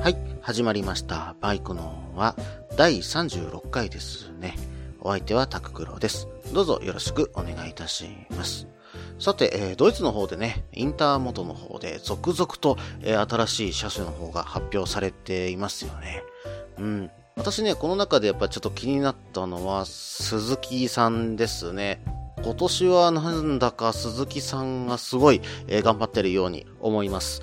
はい、始まりましたバイクのは第36回ですね。お相手はタククロです。どうぞよろしくお願いいたします。さて、ドイツの方でね、インターモトの方で続々と、新しい車種の方が発表されていますよね。私ね、この中でやっぱちょっと気になったのは鈴木さんですね。今年はなんだか鈴木さんがすごい、頑張ってるように思います。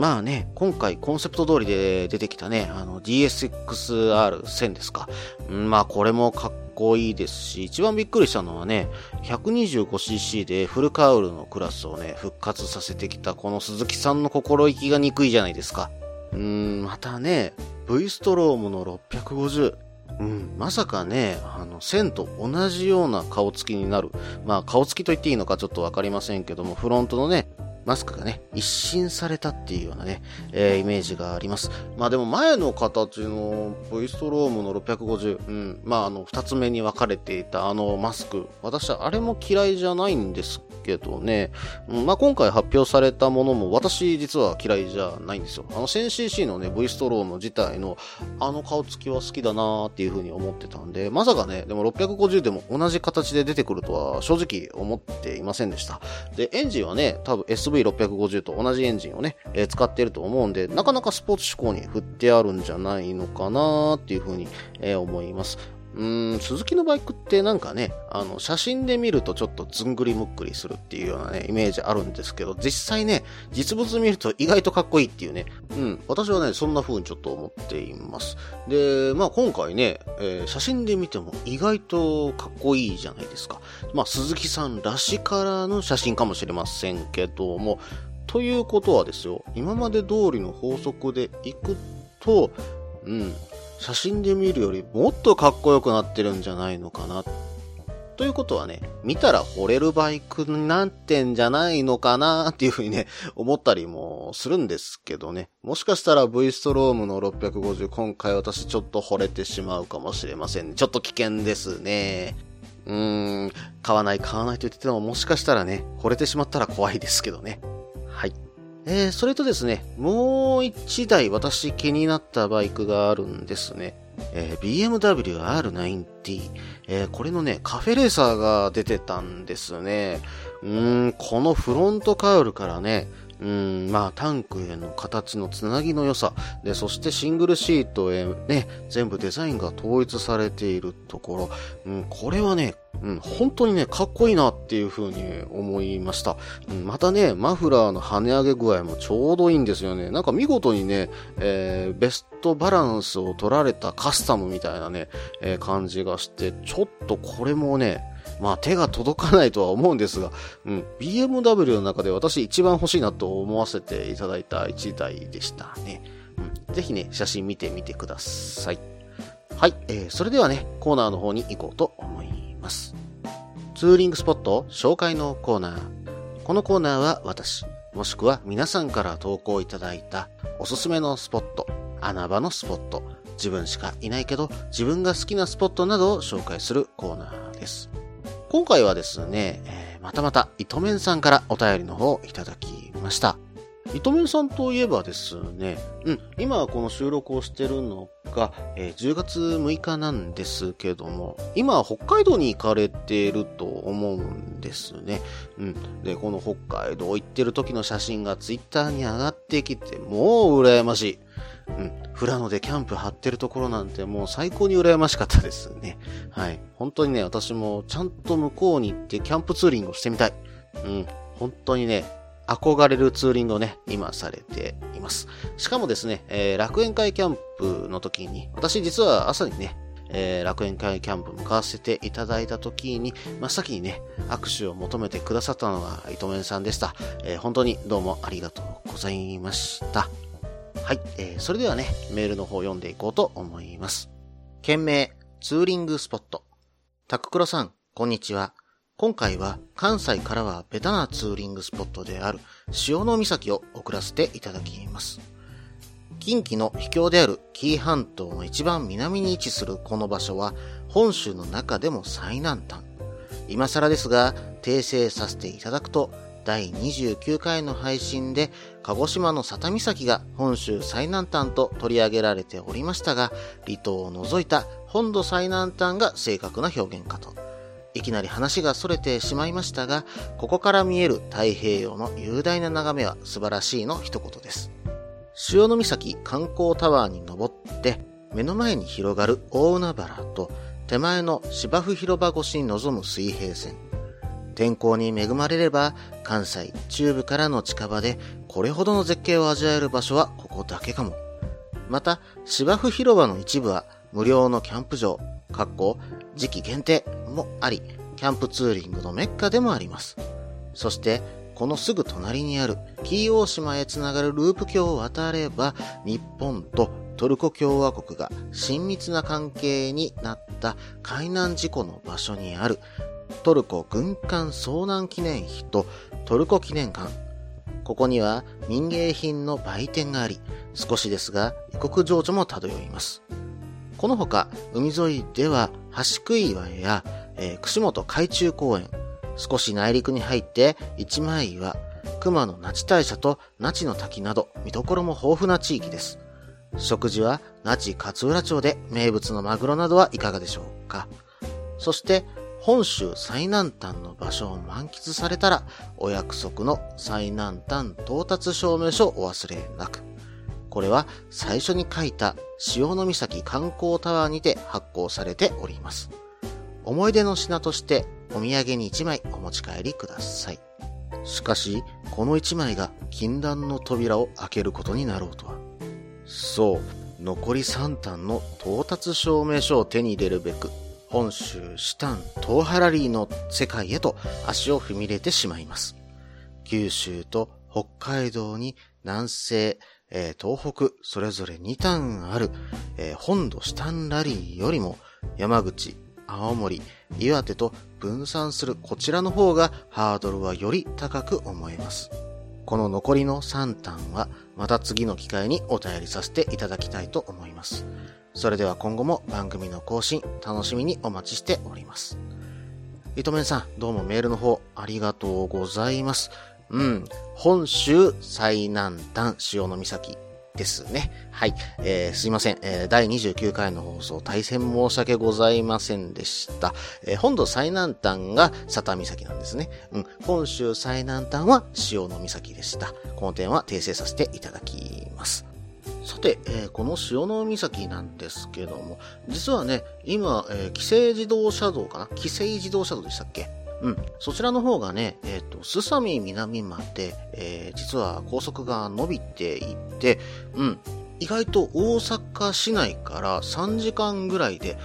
まあね、今回コンセプト通りで出てきたね、DSX-R1000 ですか。まあこれもかっこいいですし、一番びっくりしたのはね、125cc でフルカウルのクラスをね、復活させてきたこの鈴木さんの心意気が憎いじゃないですか。またね、V ストロームの650。まさかね、1000と同じような顔つきになる。まあ、顔つきと言っていいのかちょっとわかりませんけども、フロントのね、マスクがね、一新されたっていうようなね、イメージがあります。まあでも前の形の V ストロームの650、まあ2つ目に分かれていたあのマスク、私はあれも嫌いじゃないんですけどね、まあ今回発表されたものも私実は嫌いじゃないんですよ。1000cc のね、V ストローム自体のあの顔つきは好きだなーっていう風に思ってたんで、まさかね、でも650でも同じ形で出てくるとは正直思っていませんでした。で、エンジンはね、多分 SV650 と同じエンジンをね、使っていると思うんで、なかなかスポーツ志向に振ってあるんじゃないのかなーっていうふうに、思います。鈴木のバイクってなんかね、写真で見るとちょっとずんぐりむっくりするっていうようなね、イメージあるんですけど、実際ね、実物見ると意外とかっこいいっていうね、私はね、そんな風にちょっと思っています。で、まあ今回ね、写真で見ても意外とかっこいいじゃないですか。まあ鈴木さんらしからの写真かもしれませんけども、ということはですよ、今まで通りの法則でいくと、写真で見るよりもっとかっこよくなってるんじゃないのかな。ということはね、見たら惚れるバイクになってんじゃないのかなっていうふうにね、思ったりもするんですけどね。もしかしたら V ストロームの650、今回私ちょっと惚れてしまうかもしれませんね。ちょっと危険ですね。買わないと言ってても、もしかしたらね、惚れてしまったら怖いですけどね。はい。それとですね、もう一台私気になったバイクがあるんですね。BMW R90、これのね、カフェレーサーが出てたんですね。このフロントカウルからね、まあタンクへの形のつなぎの良さで、そしてシングルシートへね、全部デザインが統一されているところ、これはね、本当にね、かっこいいなっていう風に思いました。またね、マフラーの跳ね上げ具合もちょうどいいんですよね。なんか見事にね、ベストバランスを取られたカスタムみたいなね、感じがして、ちょっとこれもね、まあ手が届かないとは思うんですが、BMW の中で私一番欲しいなと思わせていただいた一台でしたね。ぜひね、写真見てみてください。はい、それではね、コーナーの方に行こうと思います。ツーリングスポット紹介のコーナー。このコーナーは私、もしくは皆さんから投稿いただいたおすすめのスポット、穴場のスポット、自分しかいないけど自分が好きなスポットなどを紹介するコーナーです。今回はですね、また糸面さんからお便りの方をいただきました。糸面さんといえばですね、今この収録をしてるのが、10月6日なんですけども、今北海道に行かれていると思うんですね。で、この北海道行ってる時の写真がツイッターに上がってきて、もう羨ましい。富良野でキャンプ張ってるところなんてもう最高に羨ましかったですね。はい。本当にね、私もちゃんと向こうに行ってキャンプツーリングをしてみたい。本当にね、憧れるツーリングをね、今されています。しかもですね、楽園会キャンプの時に、私実は朝にね、楽園会キャンプ向かわせていただいた時に、真っ先にね、握手を求めてくださったのが糸面さんでした。本当にどうもありがとうございました。はい、それではね、メールの方読んでいこうと思います。件名、ツーリングスポット。タククロさん、こんにちは。今回は関西からはベタなツーリングスポットである潮岬を送らせていただきます。近畿の秘境である紀伊半島の一番南に位置するこの場所は本州の中でも最南端。今更ですが訂正させていただくと第29回の配信で鹿児島の佐多岬が本州最南端と取り上げられておりましたが、離島を除いた本土最南端が正確な表現かと。いきなり話が逸れてしまいましたが、ここから見える太平洋の雄大な眺めは素晴らしいの一言です。潮岬観光タワーに登って、目の前に広がる大海原と手前の芝生広場越しに望む水平線。天候に恵まれれば、関西中部からの近場でこれほどの絶景を味わえる場所はここだけかも。また、芝生広場の一部は無料のキャンプ場、時期限定もあり、キャンプツーリングのメッカでもあります。そして、このすぐ隣にある紀伊大島へつながるループ橋を渡れば、日本とトルコ共和国が親密な関係になった海難事故の場所にあるトルコ軍艦遭難記念碑とトルコ記念館。ここには民芸品の売店があり、少しですが異国情緒も漂います。このほか、海沿いでは橋杭岩や、串本海中公園、少し内陸に入って一枚岩、熊野那智大社と那智の滝など見どころも豊富な地域です。食事は那智勝浦町で名物のマグロなどはいかがでしょうか。そして本州最南端の場所を満喫されたら、お約束の最南端到達証明書をお忘れなく。これは最初に書いた潮岬観光タワーにて発行されております。思い出の品としてお土産に1枚お持ち帰りください。しかし、この1枚が禁断の扉を開けることになろうとは。そう、残り3端の到達証明書を手に入れるべく、本州至淡東原リーの世界へと足を踏み入れてしまいます。九州と北海道に南西、東北それぞれ2端ある、本土至淡ラリーよりも山口、青森、岩手と分散するこちらの方がハードルはより高く思えます。この残りの3端はまた次の機会にお便りさせていただきたいと思います。それでは今後も番組の更新楽しみにお待ちしております。糸面さん、どうもメールの方ありがとうございます。本州最南端潮岬ですね。はい、すいません、第29回の放送大変申し訳ございませんでした。本土最南端が佐多岬なんですね。本州最南端は潮岬でした。この点は訂正させていただきます。さて、この潮岬なんですけども、実はね、今、規制自動車道かな？規制自動車道でしたっけ？そちらの方がね、すさみ南まで、実は高速が伸びていって、意外と大阪市内から3時間ぐらいで、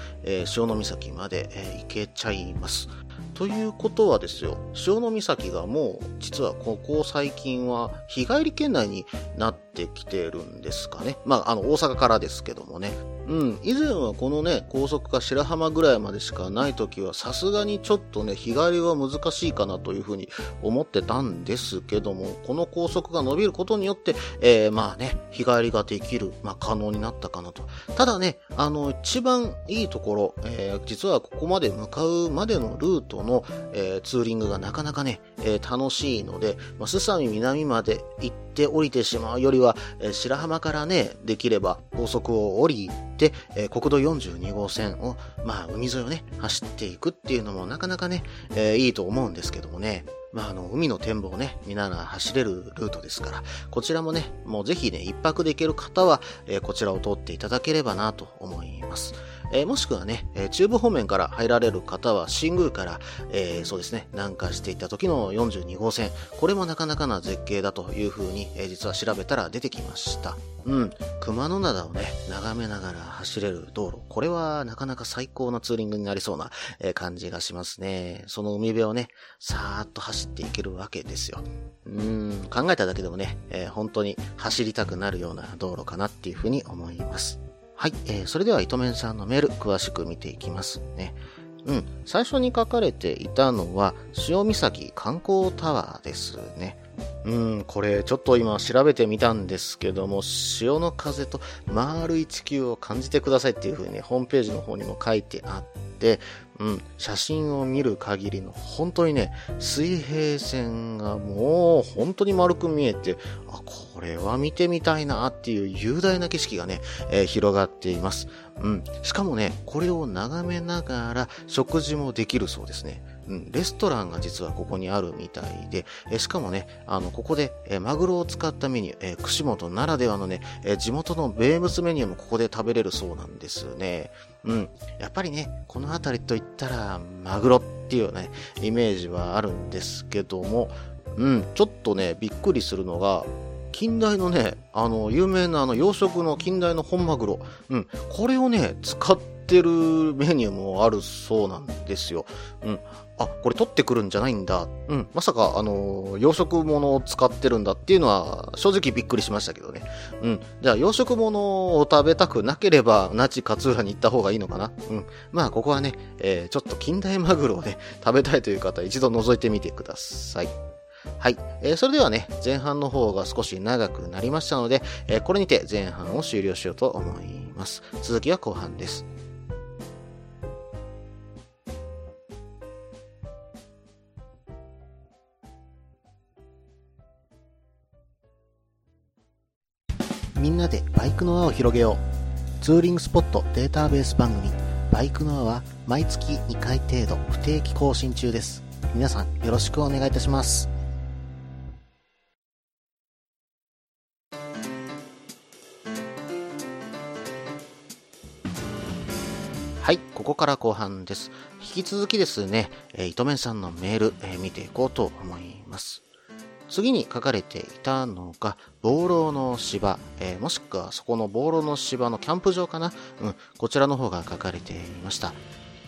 潮岬まで、行けちゃいます。ということはですよ、潮岬がもう実はここ最近は日帰り圏内になってきてるんですかね。まあ、大阪からですけどもね。以前はこのね、高速か白浜ぐらいまでしかないときは、さすがにちょっとね、日帰りは難しいかなというふうに思ってたんですけども、この高速が伸びることによって、まあね、日帰りができる、まあ可能になったかなと。ただね、一番いいところ、実はここまで向かうまでのルートの、ツーリングがなかなかね、楽しいので、すさみ南まで行って降りてしまうよりは、白浜からね、できれば高速を降りて、国道42号線を、海沿いをね、走っていくっていうのもなかなかね、いいと思うんですけどもね。海の展望をね、見ながら走れるルートですから、こちらもね、もうぜひね、一泊で行ける方は、こちらを通っていただければなと思います。もしくはね、中部方面から入られる方は新宮から、そうですね、南下していった時の42号線、これもなかなかな絶景だというふうに、実は調べたら出てきました。うん、熊野灘をね、眺めながら走れる道路、これはなかなか最高なツーリングになりそうな、感じがしますね。その海辺をね、さーっと走っていけるわけですよ。考えただけでもね、本当に走りたくなるような道路かなっていうふうに思います。はい、それではイトメンさんのメール詳しく見ていきますね。うん、最初に書かれていたのは潮岬観光タワーですね。これちょっと今調べてみたんですけども、潮の風と丸い地球を感じてくださいっていう風にね、ホームページの方にも書いてあって、写真を見る限りの本当にね、水平線がもう本当に丸く見えて、あ、これは見てみたいなっていう雄大な景色がね、広がっています。しかもね、これを眺めながら食事もできるそうですね。レストランが実はここにあるみたいで、しかもね、ここで、マグロを使ったメニュー、串本ならではのね、地元の名物メニューもここで食べれるそうなんですよね。やっぱりね、この辺りといったら、マグロっていうね、イメージはあるんですけども、ちょっとね、びっくりするのが、近代のね、有名な養殖の近代の本マグロ、これをね、使ってるメニューもあるそうなんですよ。あ、これ取ってくるんじゃないんだ。まさか、養殖物を使ってるんだっていうのは、正直びっくりしましたけどね。じゃあ、養殖物を食べたくなければ、那智勝浦に行った方がいいのかな。まあ、ここはね、ちょっと近代マグロをね、食べたいという方、一度覗いてみてください。はい。それではね、前半の方が少し長くなりましたので、これにて前半を終了しようと思います。続きは後半です。みんなでバイクの輪を広げよう。ツーリングスポットデータベース番組バイクの輪は毎月2回程度不定期更新中です。皆さんよろしくお願いいたします。はい、ここから後半です。引き続きですね、糸面さんのメール、見ていこうと思います。次に書かれていたのが、望老の芝、もしくはそこの望老の芝のキャンプ場かな、こちらの方が書かれていました。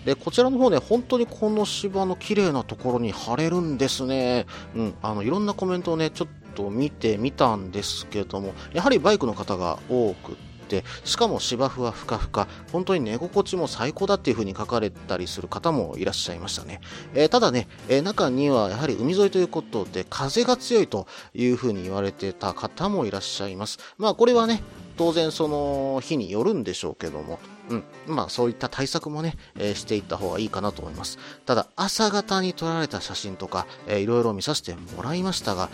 で、こちらの方ね、本当にこの芝の綺麗なところに晴れるんですね。いろんなコメントをね、ちょっと見てみたんですけども、やはりバイクの方が多くて、しかも芝生はふかふか、本当に寝心地も最高だっていう風に書かれたりする方もいらっしゃいましたね。ただね、中にはやはり海沿いということで風が強いという風に言われてた方もいらっしゃいます。まあこれはね、当然その日によるんでしょうけども、まあそういった対策もね、していった方がいいかなと思います。ただ朝方に撮られた写真とか、いろいろ見させてもらいましたが、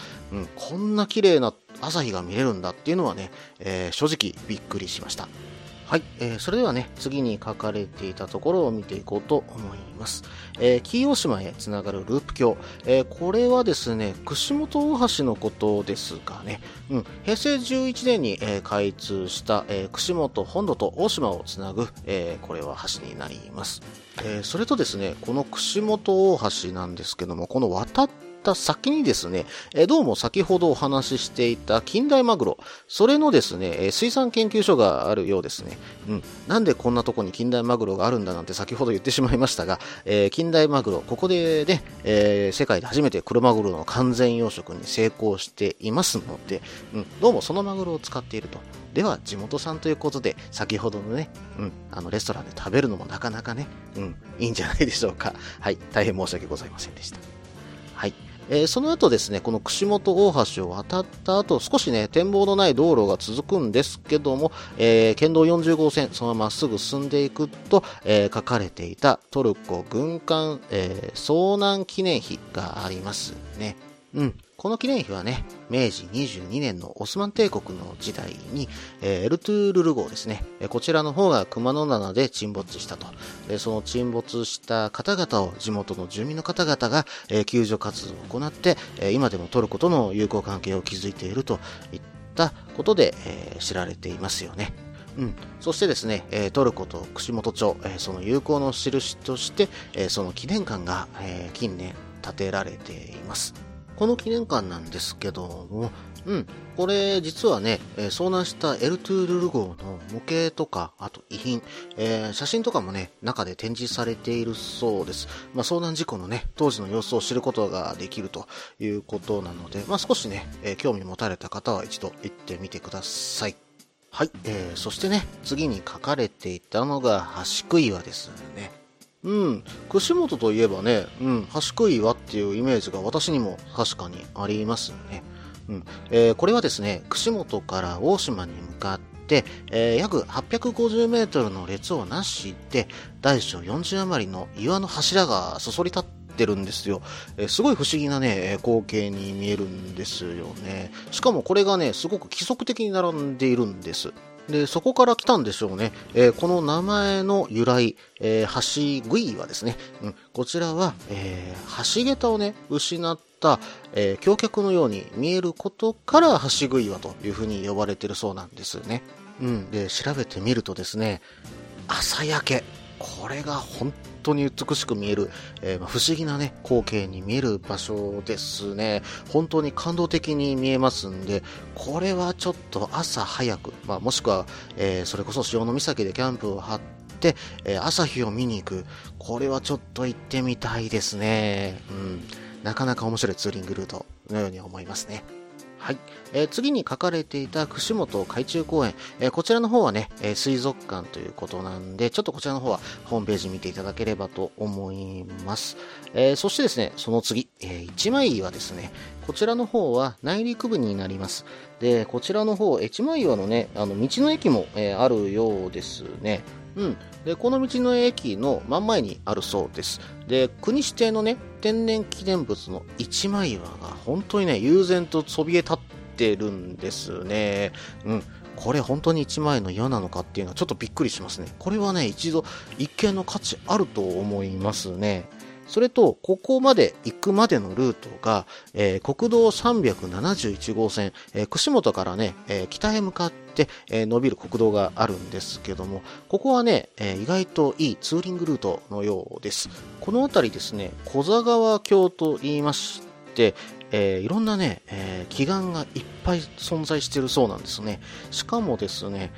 こんな綺麗な朝日が見れるんだっていうのはね、正直びっくりしました。はい、それではね、次に書かれていたところを見ていこうと思います。紀伊大島へつながるループ橋、これはですね、串本大橋のことですかね。平成11年に、開通した、串本本土と大島をつなぐ、これは橋になります。それとですね、この串本大橋なんですけども、この渡って先にですね、どうも先ほどお話ししていた近代マグロ、それのですね、水産研究所があるようですね。なんでこんなとこに近代マグロがあるんだなんて先ほど言ってしまいましたが、近代マグロ、ここでね、世界で初めてクロマグロの完全養殖に成功していますので、どうもそのマグロを使っていると。では地元産ということで、先ほどのね、レストランで食べるのもなかなかね、いいんじゃないでしょうか。はい、大変申し訳ございませんでした。はい。その後ですね、この串本大橋を渡った後、少しね、展望のない道路が続くんですけども、県道40号線、そのままっすぐ進んでいくと、書かれていたトルコ軍艦、遭難記念碑がありますね。この記念碑はね、明治22年のオスマン帝国の時代に、エルトゥールル号ですね、こちらの方が熊野灘で沈没したと。その沈没した方々を地元の住民の方々が、救助活動を行って、今でもトルコとの友好関係を築いているといったことで、知られていますよね。そしてですね、トルコと串本町、その友好の印として、その記念館が、近年建てられています。この記念館なんですけども、これ実はね、遭難したエルトゥールル号の模型とか、あと遺品、写真とかもね、中で展示されているそうです。遭難事故のね、当時の様子を知ることができるということなので、少しね、興味持たれた方は一度行ってみてください。はい、そしてね、次に書かれていたのが、橋杭岩ですね。串本といえばね、橋杭岩っていうイメージが私にも確かにありますね。これはですね、串本から大島に向かって、約850メートルの列をなして、大小40余りの岩の柱がそそり立ってるんですよ。すごい不思議なね、光景に見えるんですよね。しかもこれがね、すごく規則的に並んでいるんです。で、そこから来たんでしょうね。この名前の由来、橋杭はですね、こちらは、橋桁をね、失った、橋脚のように見えることから橋杭岩というふうに呼ばれているそうなんですね。で、調べてみるとですね、朝焼け、これが本当に美しく見える、不思議なね、光景に見える場所ですね。本当に感動的に見えますんで、これはちょっと朝早く、もしくは、それこそ潮岬でキャンプを張って、朝日を見に行く。これはちょっと行ってみたいですね。なかなか面白いツーリングルートのように思いますね。はい、次に書かれていた串本海中公園、こちらの方はね、水族館ということなんで、ちょっとこちらの方はホームページ見ていただければと思います。そしてですね、その次、一枚岩ですね。こちらの方は内陸部になります。で、こちらの方、一枚岩のね、道の駅も、あるようですね。で、この道の駅の真ん前にあるそうです。で、国指定のね、天然記念物の一枚岩が本当にね、悠然とそびえ立ってるんですね。これ本当に一枚の岩なのかっていうのはちょっとびっくりしますね。これはね、一度一見の価値あると思いますね。それと、ここまで行くまでのルートが、国道371号線、串本からね、北へ向かって、伸びる国道があるんですけども、ここはね、意外といいツーリングルートのようです。この辺りですね、小座川峡と言いまして、いろんなね、奇岩がいっぱい存在しているそうなんですね。しかもですね、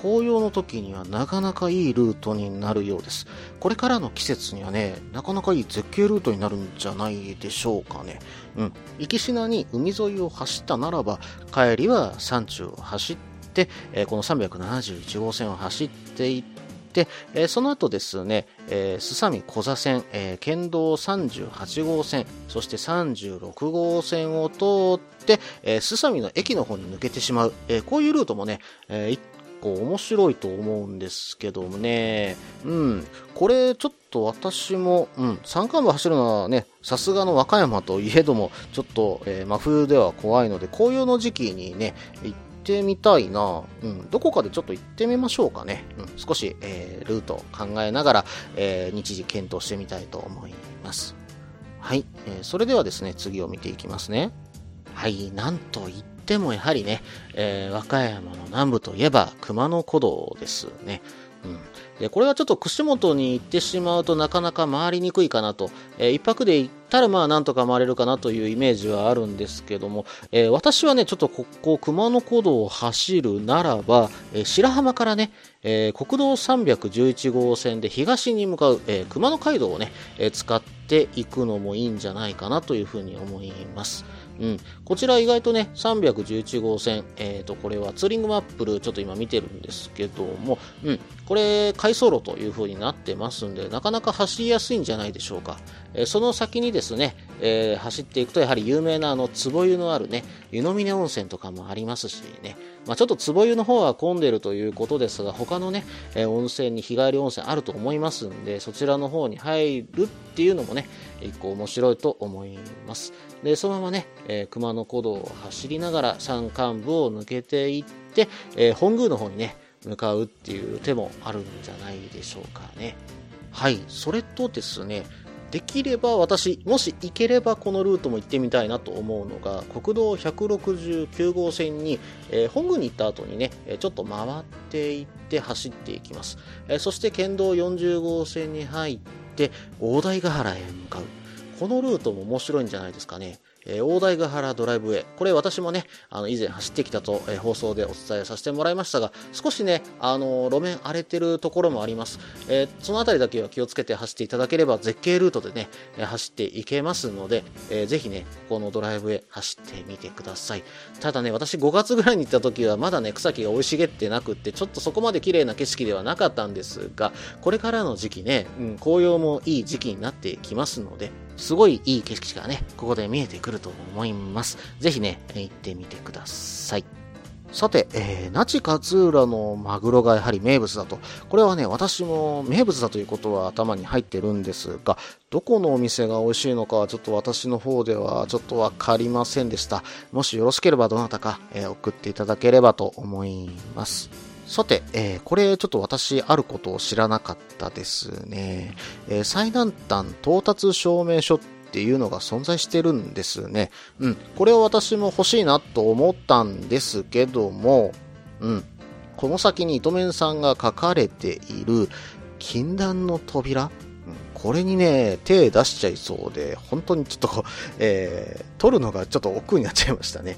紅葉の時にはなかなかいいルートになるようです。これからの季節にはね、なかなかいい絶景ルートになるんじゃないでしょうかね。行きしなに海沿いを走ったならば、帰りは山中を走って、この371号線を走っていって、その後ですね、すさみ小座線、県道38号線、そして36号線を通って、すさみの駅の方に抜けてしまう、こういうルートもね、一個面白いと思うんですけどもね、これちょっと私も、山間部走るのはね、さすがの和歌山といえどもちょっと、真冬では怖いので、紅葉の時期にね行ってみたいな、どこかでちょっと行ってみましょうかね。少し、ルートを考えながら、日時検討してみたいと思います。はい、それではですね、次を見ていきますね。はい、なんといってもやはりね、和歌山の南部といえば熊野古道ですね。で、これはちょっと串本に行ってしまうとなかなか回りにくいかなと、一泊で行ったらなんとか回れるかなというイメージはあるんですけども、私はね、ちょっとここ熊野古道を走るならば、白浜からね、国道311号線で東に向かう、熊野街道をね、使っていくのもいいんじゃないかなというふうに思います。こちら意外とね、311号線、これはツーリングマップルちょっと今見てるんですけども、これ回送路という風になってますんで、なかなか走りやすいんじゃないでしょうか。その先にですね、走っていくとやはり有名な壺湯のあるね、湯の峰温泉とかもありますしね、ちょっと壺湯の方は混んでるということですが、他のね、温泉に日帰り温泉あると思いますんで、そちらの方に入るっていうのもね、一個面白いと思います。で、そのままね、熊野古道を走りながら山間部を抜けていって、本宮の方にね、向かうっていう手もあるんじゃないでしょうかね。はい、それとですね、できれば私、もし行ければこのルートも行ってみたいなと思うのが、国道169号線に、本宮に行った後にね、ちょっと回っていって走っていきます。そして県道40号線に入って大台ヶ原へ向かう。このルートも面白いんじゃないですかね。大台ヶ原ドライブウェイ、これ私もね以前走ってきたと、放送でお伝えさせてもらいましたが、少しね路面荒れてるところもあります。そのあたりだけは気をつけて走っていただければ絶景ルートでね走っていけますので、ぜひねこのドライブウェイ走ってみてください。ただね、私5月ぐらいに行った時はまだね草木が生い茂ってなくって、ちょっとそこまで綺麗な景色ではなかったんですが、これからの時期ね、紅葉もいい時期になってきますので、すごいいい景色がねここで見えてくると思います。ぜひね行ってみてください。さて、那智勝浦のマグロがやはり名物だと、これはね私も名物だということは頭に入ってるんですが、どこのお店が美味しいのかはちょっと私の方ではちょっとわかりませんでした。もしよろしければどなたか、送っていただければと思います。さて、これちょっと私あることを知らなかったですね。最南端到達証明書っていうのが存在してるんですね。これを私も欲しいなと思ったんですけども、この先に糸面さんが書かれている禁断の扉、これにね手出しちゃいそうで、本当にちょっと取るのがちょっと億劫になっちゃいましたね。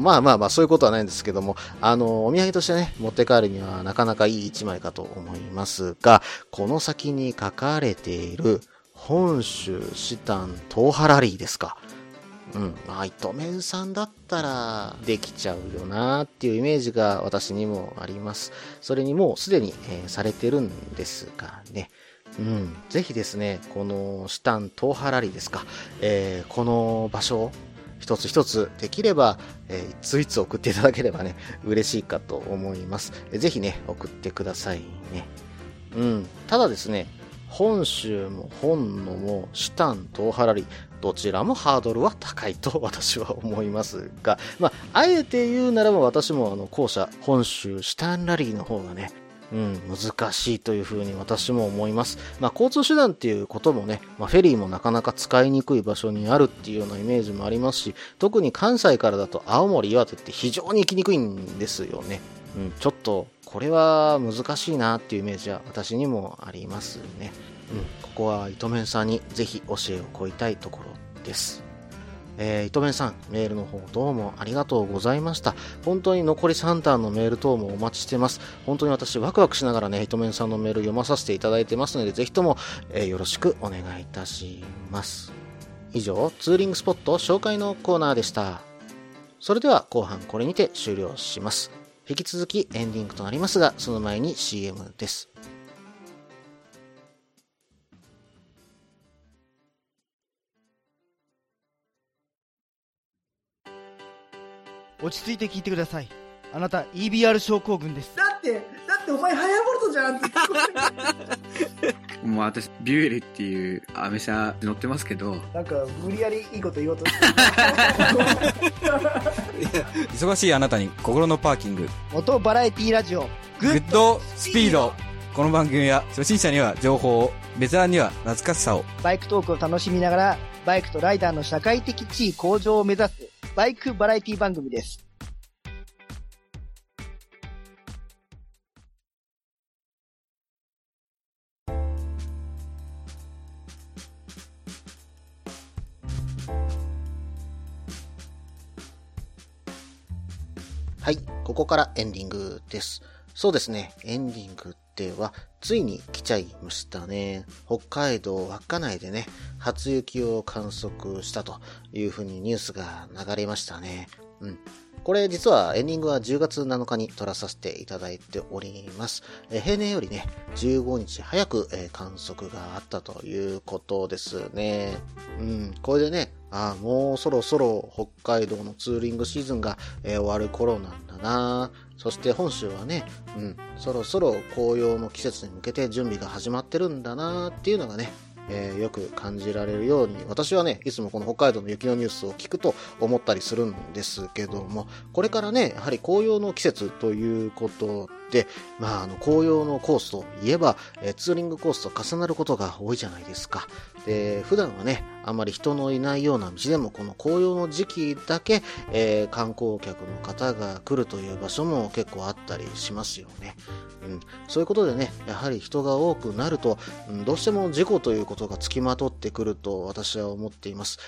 まあそういうことはないんですけども、お土産としてね持って帰るにはなかなかいい一枚かと思いますが、この先に書かれている本州シタン東ハラリーですか。糸面さんだったらできちゃうよなーっていうイメージが私にもあります。それにもうすでに、されてるんですがね、ぜひですねこのシタン東ハラリですか、この場所を一つ一つできれば、いつ送っていただければね嬉しいかと思います。ぜひね送ってくださいね。ただですね、本州も本野もシタン東ハラリどちらもハードルは高いと私は思いますが、あえて言うならば私も後者本州シタンラリーの方がね難しいというふうに私も思います。交通手段っていうこともね、フェリーもなかなか使いにくい場所にあるっていうようなイメージもありますし、特に関西からだと青森、岩手って非常に行きにくいんですよね。ちょっとこれは難しいなっていうイメージは私にもありますね。ここは糸面さんにぜひ教えを請いたいところです。糸面さん、メールの方どうもありがとうございました。本当に残り3ターンのメール等もお待ちしてます。本当に私ワクワクしながらね糸面さんのメール読まさせていただいてますので、ぜひとも、よろしくお願いいたします。以上、ツーリングスポット紹介のコーナーでした。それでは後半これにて終了します。引き続きエンディングとなりますが、その前に CM です。落ち着いて聞いてください。あなた EBR 症候群です。だってお前ハイアボルトじゃんってもう私ビュエルっていうアメ車乗ってますけど、なんか無理やりいいこと言おうと忙しいあなたに心のパーキング、元バラエティラジオグッドスピード。この番組は初心者には情報を、ベテランには懐かしさを、バイクトークを楽しみながらバイクとライダーの社会的地位向上を目指すバイクバラエティ番組です。はい、ここからエンディングです。そうですね、エンディングではついに来ちゃいましたね。北海道稚内でね初雪を観測したというふうにニュースが流れましたね。これ実はエンディングは10月7日に撮らさせていただいております。平年よりね15日早く観測があったということですね。これでね、もうそろそろ北海道のツーリングシーズンが、終わる頃なんだな。そして本州はね、そろそろ紅葉の季節に向けて準備が始まってるんだなっていうのがね、よく感じられるように、私はねいつもこの北海道の雪のニュースを聞くと思ったりするんですけども、これからねやはり紅葉の季節ということで、紅葉のコースといえば、ツーリングコースと重なることが多いじゃないですか。で、普段はねあんまり人のいないような道でもこの紅葉の時期だけ、観光客の方が来るという場所も結構あったりしますよね、そういうことでねやはり人が多くなると、どうしても事故ということがつきまとってくると私は思っています。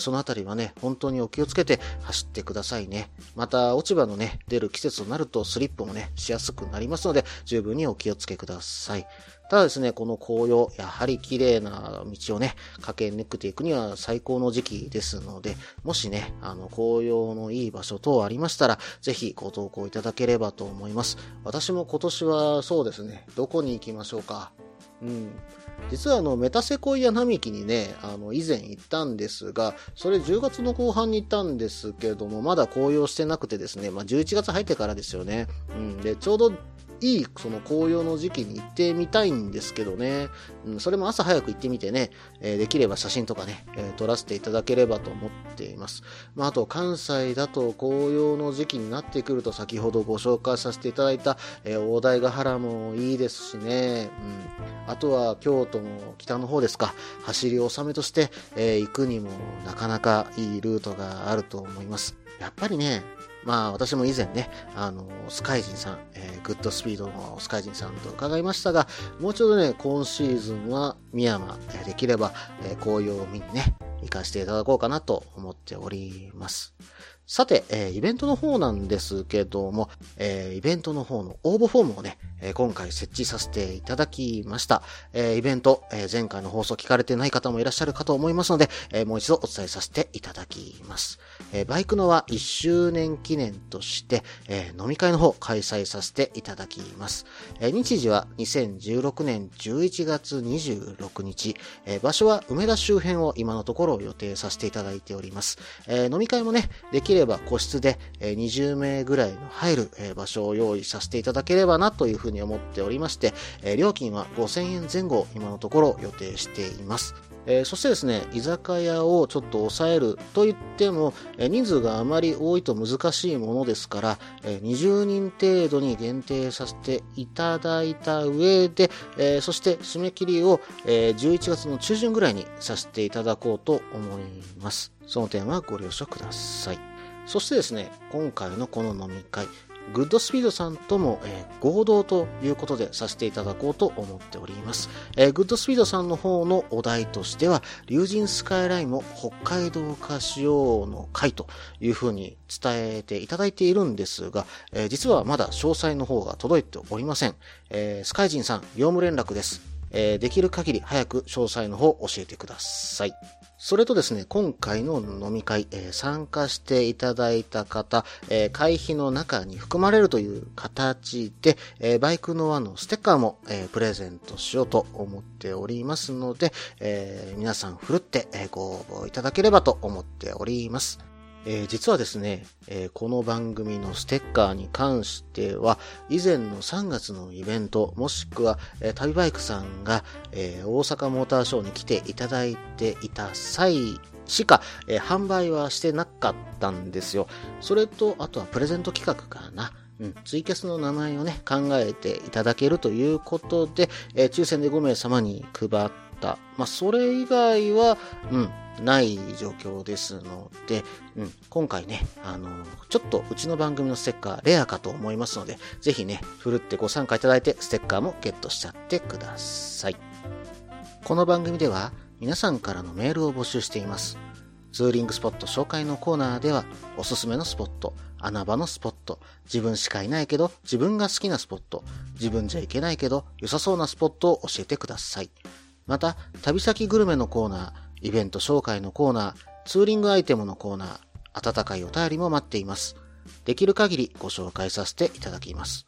そのあたりはね本当にお気をつけて走ってくださいね。また落ち葉のね出る季節となるとスリップもねしやすくなりますので十分にお気をつけください。ただですね、この紅葉、やはり綺麗な道をね、駆け抜けていくには最高の時期ですので、もしね、紅葉のいい場所等ありましたら、ぜひご投稿いただければと思います。私も今年はそうですね、どこに行きましょうか。実はメタセコイア並木にね、以前行ったんですが、それ10月の後半に行ったんですけれども、まだ紅葉してなくてですね、11月入ってからですよね。で、ちょうどいいその紅葉の時期に行ってみたいんですけどね、それも朝早く行ってみてね、できれば写真とかね、撮らせていただければと思っています。あと関西だと紅葉の時期になってくると先ほどご紹介させていただいた、大台ヶ原もいいですしね、あとは京都の北の方ですか、走り納めとして、行くにもなかなかいいルートがあると思います。やっぱりね私も以前ね、スカイジンさん、グッドスピードのスカイジンさんと伺いましたが、もうちょっとね、今シーズンは深山、できれば、紅葉を見にね、行かせていただこうかなと思っております。さて、イベントの方なんですけども、イベントの方の応募フォームをね、今回設置させていただきました。イベント、前回の放送聞かれてない方もいらっしゃるかと思いますので、もう一度お伝えさせていただきます。バイクのは1周年記念として、飲み会の方開催させていただきます。日時は2016年11月26日、場所は梅田周辺を今のところ予定させていただいております。飲み会もね、できれば個室で20名ぐらいの入る場所を用意させていただければなというふうに思っておりまして、料金は5000円前後を今のところ予定しています。そしてですね、居酒屋をちょっと抑えるといっても、人数があまり多いと難しいものですから、20人程度に限定させていただいた上で、そして締め切りを、11月の中旬ぐらいにさせていただこうと思います。その点はご了承ください。そしてですね、今回のこの飲み会、グッドスピードさんとも、合同ということでさせていただこうと思っております。グッドスピードさんの方のお題としては、竜神スカイラインを北海道化しようの会というふうに伝えていただいているんですが、実はまだ詳細の方が届いておりません。スカイジンさん、業務連絡です。できる限り早く詳細の方を教えてください。それとですね、今回の飲み会、参加していただいた方、会費の中に含まれるという形で、バイクの輪のステッカーも、プレゼントしようと思っておりますので、皆さんふるって、ご応募いただければと思っております。実はですね、この番組のステッカーに関しては、以前の3月のイベント、もしくは、旅バイクさんが、大阪モーターショーに来ていただいていた際しか、販売はしてなかったんですよ。それと、あとはプレゼント企画かな。ツイキャスの名前をね、考えていただけるということで、抽選で5名様に配った。それ以外は、ない状況ですので、今回ね、ちょっとうちの番組のステッカーレアかと思いますので、ぜひね、ふるってご参加いただいて、ステッカーもゲットしちゃってください。この番組では、皆さんからのメールを募集しています。ツーリングスポット紹介のコーナーでは、おすすめのスポット、穴場のスポット、自分しかいないけど自分が好きなスポット、自分じゃいけないけど良さそうなスポットを教えてください。また、旅先グルメのコーナー、イベント紹介のコーナー、ツーリングアイテムのコーナー、温かいお便りも待っています。できる限りご紹介させていただきます。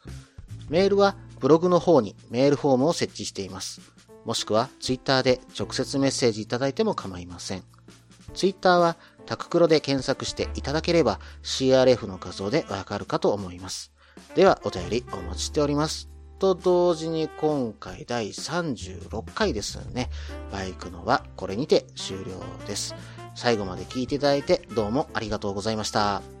メールはブログの方にメールフォームを設置しています。もしくはツイッターで直接メッセージいただいても構いません。ツイッターはタククロで検索していただければ CRF の画像でわかるかと思います。ではお便りお待ちしております。と同時に今回第36回ですね、バイクのはこれにて終了です。最後まで聞いていただいてどうもありがとうございました。